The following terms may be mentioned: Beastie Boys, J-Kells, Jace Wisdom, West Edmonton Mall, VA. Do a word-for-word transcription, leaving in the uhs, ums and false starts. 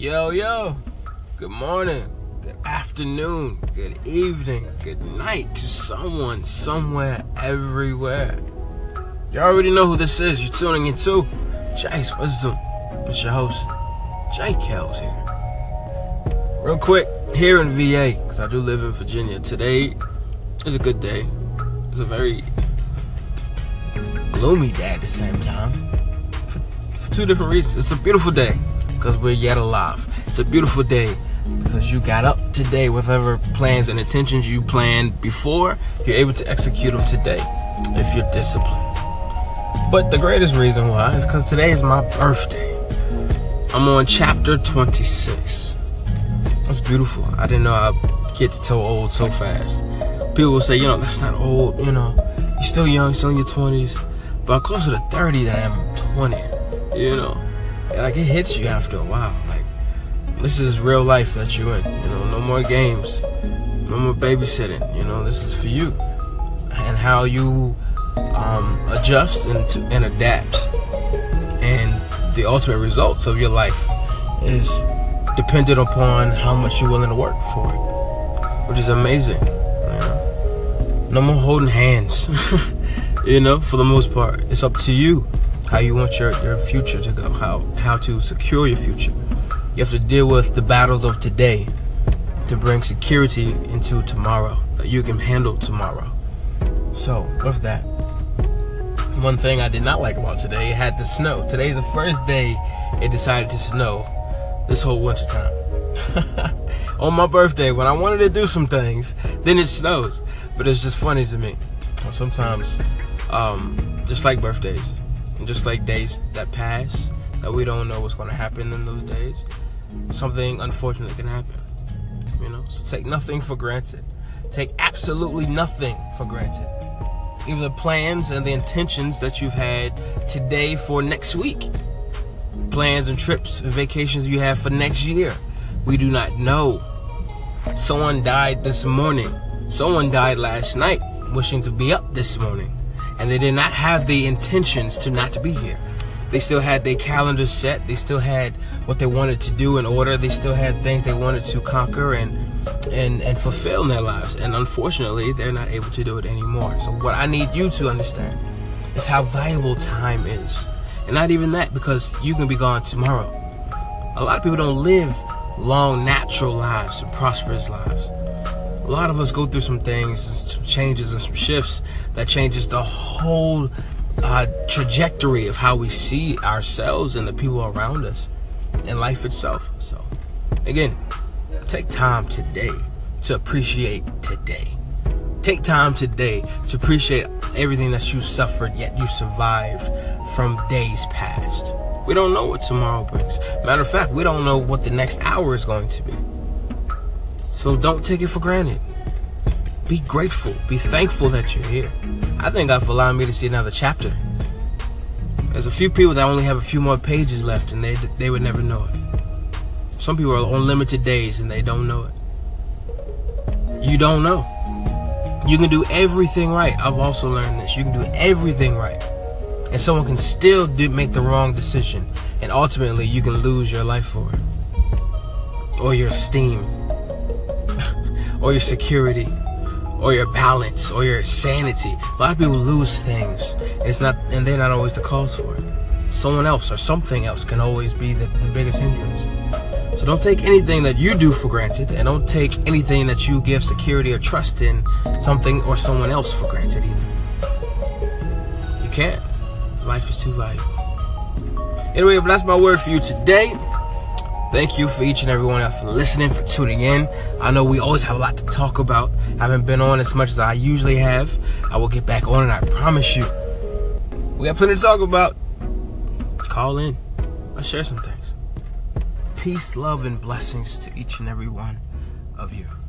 Yo, yo, good morning, good afternoon, good evening, good night to someone, somewhere, everywhere. You already know who this is. You're tuning into Jace Wisdom. It's your host, J-Kells here. Real quick, here in V A, because I do live in Virginia, today is a good day. It's a very gloomy day at the same time, for, for two different reasons. It's a beautiful day, because we're yet alive. It's a beautiful day because you got up today. Whatever plans and intentions you planned before, you're able to execute them today if you're disciplined. But the greatest reason why is because today is my birthday. I'm on chapter twenty-six. That's beautiful. I didn't know I'd get so old so fast. People will say, you know, that's not old, you know, you're still young, you're still in your twenties. But I'm closer to thirty than I am twenty, you know. Like, it hits you after a while. Like, this is real life that you're in. You know, no more games, no more babysitting. You know, this is for you, and how you um, adjust and to, and adapt, and the ultimate results of your life is dependent upon how much you're willing to work for it, which is amazing. You know? No more holding hands. You know, for the most part, it's up to you. How you want your, your future to go, how how to secure your future. You have to deal with the battles of today to bring security into tomorrow, that you can handle tomorrow. So, with that, one thing I did not like about today, it had to snow. Today's the first day it decided to snow this whole winter time. On my birthday, when I wanted to do some things, then it snows. But it's just funny to me. Sometimes, um, just like birthdays, just like days that pass, that we don't know what's going to happen in those days, something unfortunate can happen, you know. So take nothing for granted. Take absolutely nothing for granted. Even the plans and the intentions that you've had today for next week, plans and trips and vacations you have for next year. We do not know. Someone died this morning. Someone died last night wishing to be up this morning. And they did not have the intentions to not to be here. They still had their calendar set. They still had what they wanted to do in order. They still had things they wanted to conquer and and, and fulfill in their lives. And unfortunately, they're not able to do it anymore. So what I need you to understand is how valuable time is. And not even that, because you can be gone tomorrow. A lot of people don't live long, natural lives, prosperous lives. A lot of us go through some things, some changes and some shifts that changes the whole uh, trajectory of how we see ourselves and the people around us and life itself. So, again, take time today to appreciate today. Take time today to appreciate everything that you suffered, yet you survived from days past. We don't know what tomorrow brings. Matter of fact, we don't know what the next hour is going to be. So don't take it for granted. Be grateful. Be thankful that you're here. I think God for allowing me to see another chapter. There's a few people that only have a few more pages left, and they they would never know it. Some people are on limited days, and they don't know it. You don't know. You can do everything right. I've also learned this. You can do everything right, and someone can still do, make the wrong decision, and ultimately you can lose your life for it, or your esteem, or your security, or your balance, or your sanity. A lot of people lose things, and it's not, and they're not always the cause for it. Someone else or something else can always be the, the biggest hindrance. So don't take anything that you do for granted, and don't take anything that you give security or trust in something or someone else for granted either. You can't. Life is too valuable. Anyway, but that's my word for you today. Thank you for each and everyone else for listening, for tuning in. I know we always have a lot to talk about. I haven't been on as much as I usually have. I will get back on, and I promise you, we got plenty to talk about. Call in. I'll share some things. Peace, love, and blessings to each and every one of you.